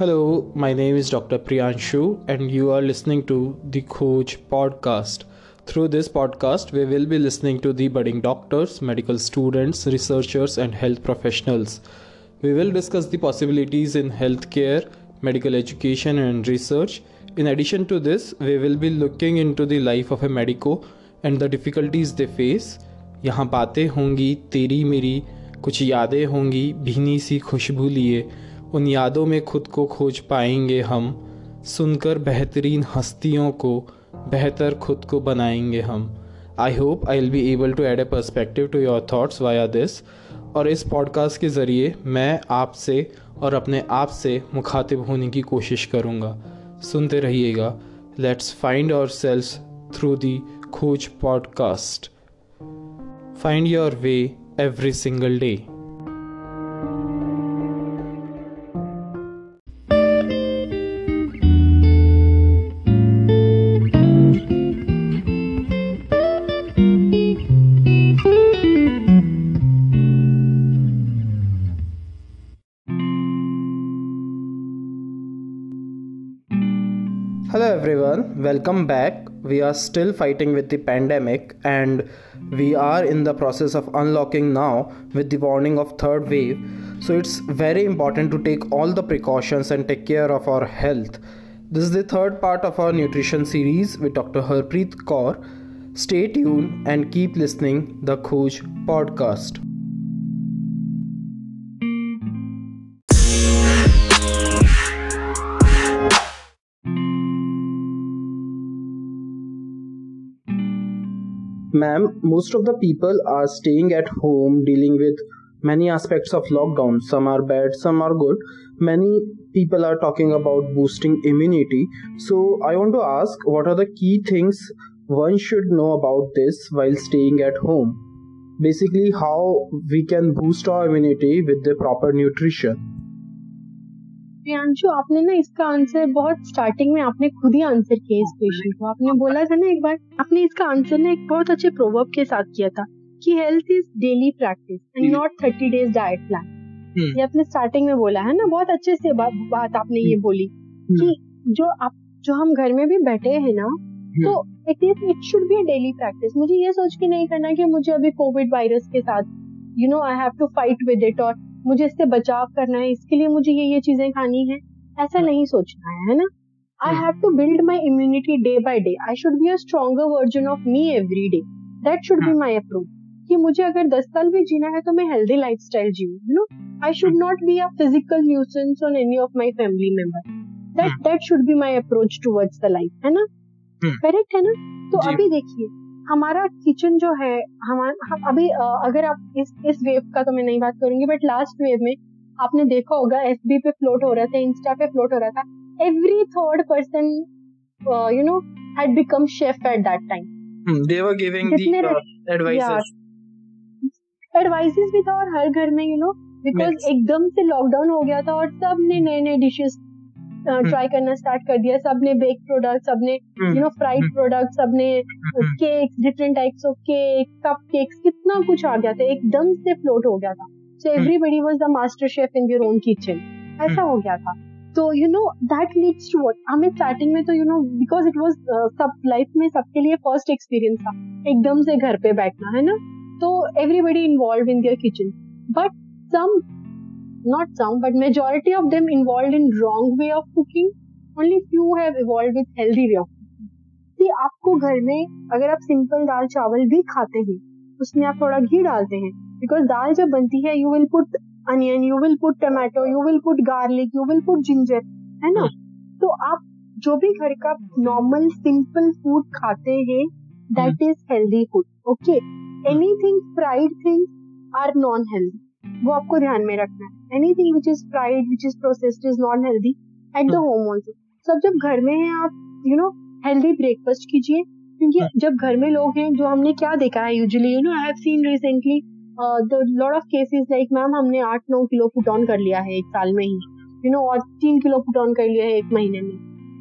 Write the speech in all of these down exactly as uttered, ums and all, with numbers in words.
Hello, my name is Doctor Priyanshu and you are listening to The Khoj Podcast. Through this podcast, we will be listening to the budding doctors, medical students, researchers and health professionals. We will discuss the possibilities in healthcare, medical education and research. In addition to this, we will be looking into the life of a medico and the difficulties they face. यहाँ बातें होंगी तेरी मेरी, कुछ यादें होंगी भीनी सी खुशबू लिए, उन यादों में खुद को खोज पाएंगे हम, सुनकर बेहतरीन हस्तियों को बेहतर खुद को बनाएंगे हम. I hope I will be able to add a perspective to your thoughts via this. और इस पॉडकास्ट के ज़रिए मैं आपसे और अपने आप से मुखातिब होने की कोशिश करूँगा. सुनते रहिएगा. Let's find ourselves through the Khoj podcast. Find your way every single day. Hello everyone, welcome back. We are still fighting with the pandemic and we are in the process of unlocking now with the warning of third wave. So it's very important to take all the precautions and take care of our health. This is the third part of our nutrition series with Doctor Harpreet Kaur. Stay tuned and keep listening The Khoj Podcast. Ma'am, most of the people are staying at home, dealing with many aspects of lockdown. Some are bad, some are good. Many people are talking about boosting immunity. So I want to ask, what are the key things one should know about this while staying at home? Basically, how we can boost our immunity with the proper nutrition. Priyanshu, आपने ना इसका answer बहुत starting में आपने खुद ही answer किया इस question को. आपने बोला था ना एक बार, आपने इसका आंसर ना एक बहुत अच्छे प्रोवर्ब के साथ किया था कि health is daily practice and not thirty days diet plan. ये आपने स्टार्टिंग में बोला है ना, बहुत अच्छे से बा, बात आपने ये बोली कि जो आप जो हम घर में भी बैठे हैं ना, तो it it should be daily practice. मुझे ये सोच के नहीं करना कि मुझे अभी कोविड वायरस के साथ you know I have to fight with it और मुझे इससे बचाव करना है, इसके लिए मुझे ये ये चीजें खानी है, ऐसा नहीं सोचना है, है ना. I have to build my immunity day by day. I should be a stronger version of me every day. That should be my approach कि मुझे अगर दस साल भी जीना है तो मैं हेल्दी लाइफस्टाइल जीऊं, you know. I should not be a physical nuisance on any of my family member. That that should be my approach towards the life, है ना. करेक्ट है ना. तो अभी देखिए हमारा किचन जो है, हमारा अभी अगर आप इस इस वेव का तो मैं नहीं बात करूंगी, बट लास्ट वेव में आपने देखा होगा एफबी पे फ्लोट हो रहा था, इंस्टा पे फ्लोट हो रहा था, every third person you know had become chef at that time. They were giving the advices advices भी था और हर घर में यू नो, बिकॉज एकदम से लॉकडाउन हो गया था और सब ने नए नए डिशेस ट्राई करना स्टार्ट कर दिया. सबने बेक प्रोडक्ट, सबने यू नो फ्राइड प्रोडक्ट, सबने cakes, different types of cake, cup cakes, कितना कुछ आ गया था, एकदम से फ्लोट हो गया था. So everybody was the master chef in their own kitchen, ऐसा हो गया था. तो you know that leads to what हमें स्टार्टिंग में तो you know because it was सब लाइफ में सबके लिए फर्स्ट एक्सपीरियंस था एकदम से घर पे बैठना, है ना. तो everybody involve in their kitchen, but some not some, but majority of them involved in wrong way of cooking. Only few have evolved with healthy way of cooking. See, आपको घर में अगर आप simple दाल चावल भी खाते हैं, उसमें आप थोड़ा घी डालते हैं, because दाल जब बनती है, you will put onion, you will put tomato, you will put garlic, you will put ginger, है ना. तो आप जो भी घर का normal simple food खाते हैं, that is healthy food, okay. Anything fried things are non-healthy. वो आपको ध्यान में रखना है. Anything which is fried, which is processed is not healthy at the home also. सब जब घर में हैं आप यू नो हेल्दी ब्रेकफास्ट कीजिए, क्योंकि जब घर में लोग हैं, जो हमने क्या देखा है usually you know I have seen recently the lot of cases like ma'am हमने आठ नौ किलो पुट ऑन कर लिया है एक साल में ही, यू नो, और तीन किलो पुट ऑन कर लिया है एक महीने में.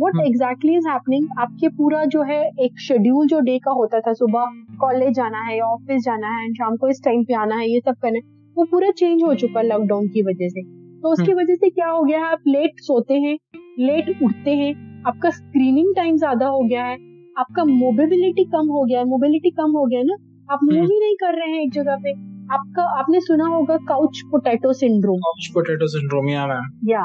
व्हाट एग्जैक्टली इज हैपनिंग, आपके पूरा जो है एक शेड्यूल जो डे का होता था, सुबह कॉलेज जाना है, ऑफिस जाना है, शाम को इस टाइम पे आना है, ये सब करना है, वो पूरा चेंज हो चुका लॉकडाउन की वजह से. तो उसकी वजह से क्या हो गया है, आप लेट सोते हैं, लेट उठते हैं, आपका स्क्रीनिंग टाइम ज्यादा हो गया है, आपका मोबिलिटी कम हो गया है, मोबिलिटी कम हो गया है ना, आप मूव ही नहीं कर रहे हैं एक जगह पे। आपका आपने सुना होगा couch potato syndrome, couch potato syndrome या मैम या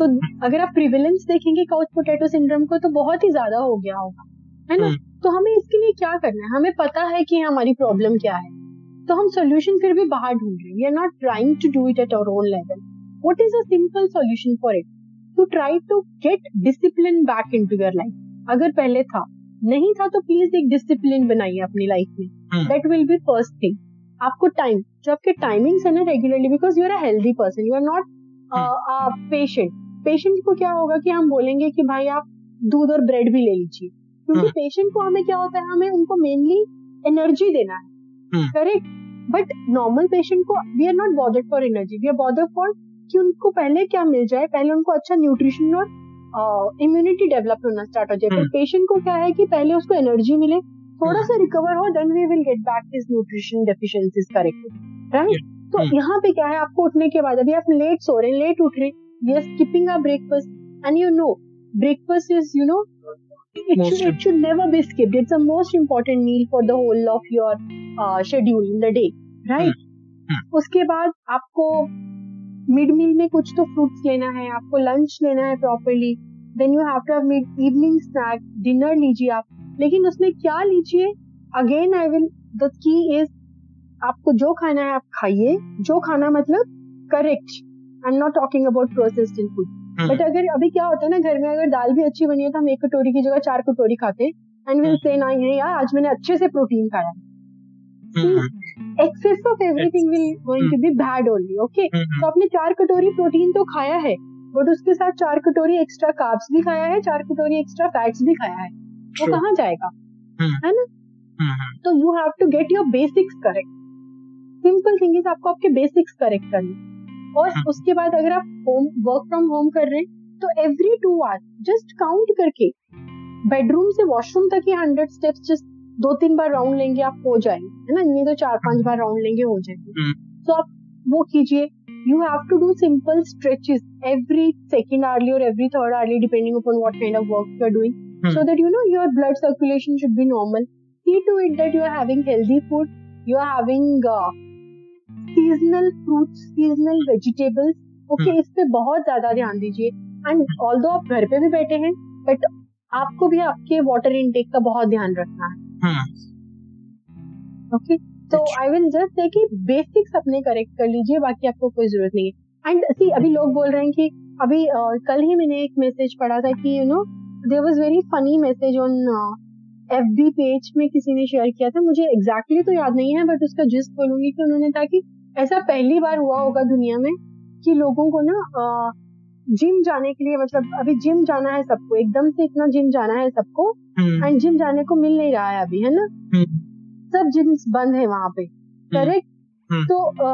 तो अगर आप प्रिवेलेंस देखेंगे काउच पोटैटो सिंड्रोम को तो बहुत ही ज्यादा हो गया होगा, है ना। तो हमें इसके लिए क्या करना है, हमें पता है कि हमारी प्रॉब्लम क्या है तो हम सोल्यूशन फिर भी बाहर ढूंढ रहे हैं। We are not trying to do it at our own level. What is a simple solution for it? To try to get discipline back into your life. अगर पहले था, नहीं था तो प्लीज एक डिसिप्लिन बनाइए अपनी लाइफ में, that will be first thing. आपको टाइम, जो आपके टाइमिंग्स है ना regularly, because you are a healthy person, you are not patient. Patient को क्या होगा कि हम बोलेंगे कि भाई आप दूध और ब्रेड भी ले लीजिए, क्योंकि पेशेंट को हमें क्या होता है, हमें उनको मेनली एनर्जी देना है, करेक्ट। बट नॉर्मल पेशेंट को we are not bothered for energy, we are bothered for कि उनको पहले क्या मिल जाए, पहले उनको अच्छा न्यूट्रिशन और इम्यूनिटी डेवलप होना स्टार्ट हो जाए। पेशेंट को क्या है कि पहले उसको एनर्जी मिले, थोड़ा सा रिकवर हो, then we will get back his nutrition deficiencies, correct, right. तो यहाँ पे क्या है, आपको उठने के बाद अभी आप लेट सो रहे हैं, लेट उठ रहे हैं, you are skipping a breakfast, and you know breakfast is you know It should, it should never be skipped. It's the most important meal for the whole of your uh, schedule in the day, right? उसके बाद आपको mid मील में कुछ तो fruits लेना है, आपको lunch लेना है properly, then you have to have mid evening snack, dinner लीजिए आप। लेकिन उसमें क्या लीजिए, again I will the key is आपको जो खाना है आप खाइए, जो खाना मतलब correct. I am not talking about processed food. But अगर अभी क्या होता है ना, घर में अगर दाल भी अच्छी बनी है तो हम एक कटोरी की जगह चार कटोरी खाते हैं, एंड विल से नहीं है यार आज मैंने अच्छे से प्रोटीन खाया। Excess of everything will going to be bad only, okay. तो आपने चार कटोरी प्रोटीन तो खाया है, बट उसके साथ चार कटोरी एक्स्ट्रा कार्ब्स भी खाया है, चार कटोरी एक्स्ट्रा फैट्स भी खाया है, वो कहाँ जाएगा, है ना। तो you have to get your basics correct. Simple thing is आपको आपके बेसिक्स करेक्ट करने। और उसके बाद अगर आप होम वर्क फ्रॉम होम कर रहे हैं तो every two hours just count करके बेडरूम से वॉशरूम तक ही हंड्रेड स्टेप्स जस्ट दो तीन बार राउंड लेंगे आप, हो जाएंगे, है ना। ये तो चार पांच बार राउंड लेंगे, हो जाएंगे। तो आप वो कीजिए। You have to do simple stretches every second hourly और every third hourly, depending upon what kind of work you are doing, so that you know your blood circulation should be normal. See to it that you are having healthy food, you are having seasonal fruits, seasonal vegetables, okay. इस पे बहुत ज्यादा ध्यान दीजिए। And although आप घर पे भी बैठे हैं, बट आपको भी आपके वाटर इनटेक का बहुत ध्यान रखना है, ओके। तो आई विल जस्ट से कि बेसिक्स अपने करेक्ट कर लीजिए, बाकी आपको कोई जरूरत नहीं है। एंड सी अभी लोग बोल रहे हैं कि अभी uh, कल ही मैंने एक मैसेज पढ़ा था कि you know there was very funny message on FB page में किसी ने शेयर किया था, मुझे एग्जैक्टली तो याद नहीं है, बट उसका जिस्ट बोलूंगी कि उन्होंने कहा कि ऐसा पहली बार हुआ होगा दुनिया में कि लोगों को ना जिम जाने के लिए, मतलब अभी जिम जाना है सबको, एकदम से इतना जिम जाना है सबको, एंड जिम जाने को मिल नहीं रहा है अभी, है ना, सब जिम्स बंद है वहां पे, करेक्ट। तो आ,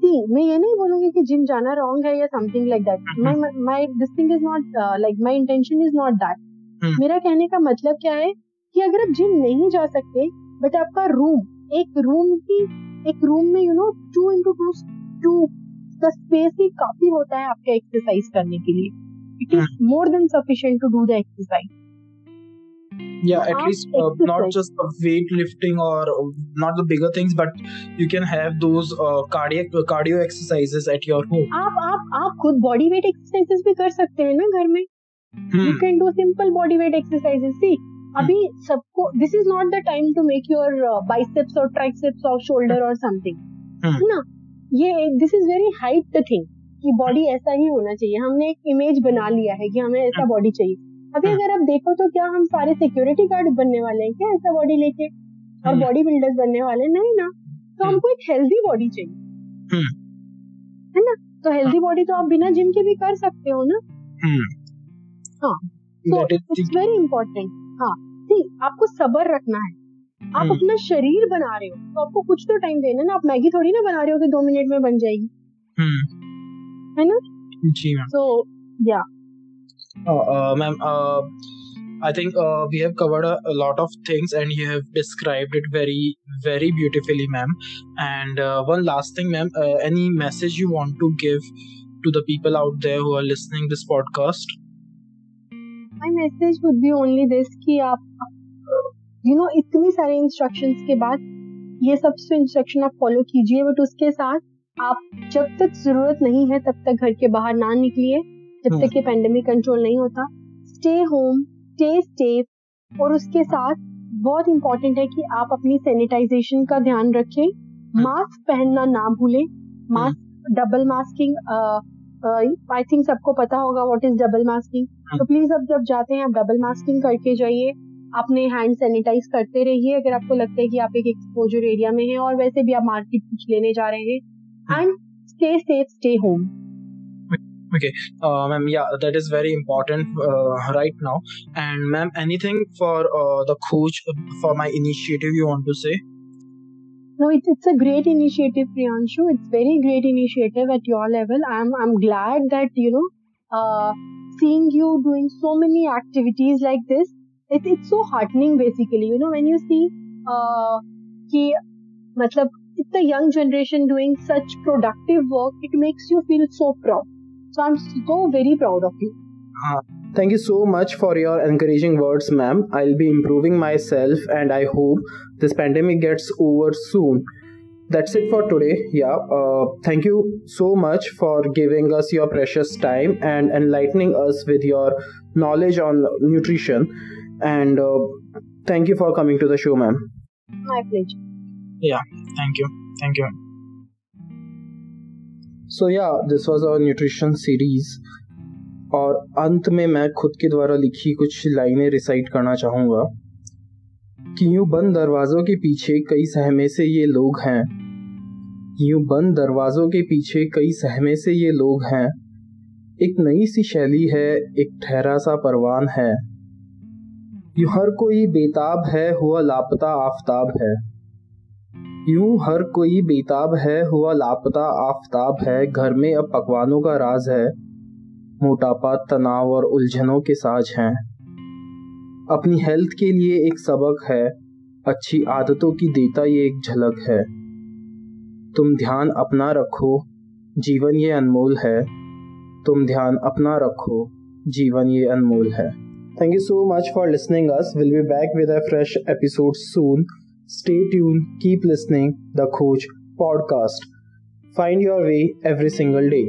ती, मैं ये नहीं बोलूंगी कि जिम जाना रॉन्ग है या something like that, my my this thing is not like, my intention is not that. मेरा कहने का मतलब क्या है कि अगर आप जिम नहीं जा सकते, बट आपका रूम, एक रूम की एक रूम में you know two into two two का स्पेस ही काफी होता है आपके एक्सरसाइज करने के लिए। It is more than sufficient to do the exercise. या at least not just weight lifting और not the bigger things, but you can have those cardio cardio exercises at your home. आप आप आप खुद body weight exercises भी कर सकते हैं ना घर में। You can do simple body weight exercises. See अभी सबको, this is not the time to make your biceps और ट्राइसेप्स और शोल्डर और समथिंग, है ना। ये this is very hyped thing कि बॉडी ऐसा ही होना चाहिए, हमने एक इमेज बना लिया है कि हमें ऐसा बॉडी चाहिए। अभी अगर आप देखो तो क्या हम सारे सिक्योरिटी गार्ड बनने वाले हैं क्या ऐसा बॉडी लेके, और बॉडी बिल्डर्स बनने वाले? नहीं ना। तो हमको एक हेल्दी बॉडी चाहिए, है ना। तो हेल्दी बॉडी तो आप बिना जिम के भी कर सकते हो ना। हाँ, सो इट्स वेरी इम्पोर्टेंट। हाँ, आपको सबर रखना है। आप अपना शरीर बना रहे हो तो आपको कुछ तो टाइम देना ना। आप मैगी थोड़ी ना बना रहे हो कि दो मिनट में बन जाएगी, है ना जी ma'am. So yeah ma'am, I think uh, we have covered a, a lot of things and you have described it very, very beautifully, ma'am. And uh, one last thing, ma'am, uh, any message you want to give to the people out there who are listening this podcast? My message would be only this, ki aap, you know, itni sare instructions ke baad, ये सब instruction आप follow कीजिए, but उसके साथ आप जब तक जरूरत नहीं है तब तक घर के बाहर ना निकलिए, जब तक ये पेंडेमिक कंट्रोल नहीं होता. स्टे होम, स्टे सेफ, और उसके साथ बहुत इम्पोर्टेंट है कि आप अपनी सैनिटाइजेशन का ध्यान रखें, मास्क पहनना ना भूलें. Mask, double masking, I think सबको पता होगा व्हाट इज डबल मास्किंग. तो प्लीज आप जब जाते हैं आप डबल मास्किंग करके जाइए, आपने हैंड सैनिटाइज करते रहिए अगर आपको लगता है कि आप एक एक्सपोजर एरिया में हैं और वैसे भी आप मार्केट कुछ लेने जा रहे हैं. And stay safe, stay home. Okay, uh, ma'am, yeah, that is very important uh, right now. And ma'am, anything for uh, the Khoj, for my initiative you want to say? No, it, it's a great initiative, Priyanshu. It's very great initiative at your level. I'm, I'm glad that, you know, uh, seeing you doing so many activities like this, It, it's so heartening basically, you know, when you see uh, ki, matlab, it's the young generation doing such productive work, it makes you feel so proud. So I'm so very proud of you. Uh, thank you so much for your encouraging words, ma'am. I'll be improving myself and I hope this pandemic gets over soon. That's it for today. Yeah. Uh, thank you so much for giving us your precious time and enlightening us with your knowledge on nutrition. And uh, thank you for coming to the show, ma'am. My pleasure. Yeah, thank you. Thank you. So yeah, this was our nutrition series. और अंत में मैं खुद के द्वारा लिखी कुछ लाइनें रिसाइट करना चाहूँगा कि यूं बंद दरवाज़ों के पीछे कई सहमे से ये लोग हैं, यूं बंद दरवाज़ों के पीछे कई सहमे से ये लोग हैं, एक नई सी शैली है, एक ठहरा सा परवान है, यूं हर कोई बेताब है हुआ लापता आफताब है, यूं हर कोई बेताब है हुआ लापता आफताब है, घर में अब पकवानों का राज है, मोटापा तनाव और उलझनों के साज हैं, अपनी हेल्थ के लिए एक सबक है, अच्छी आदतों की देता ये एक झलक है, तुम ध्यान अपना रखो जीवन ये अनमोल है, तुम ध्यान अपना रखो जीवन ये अनमोल है. Thank you so much for listening us. We'll be back with a fresh episode soon. Stay tuned. Keep listening. The Khoj Podcast. Find your way every single day.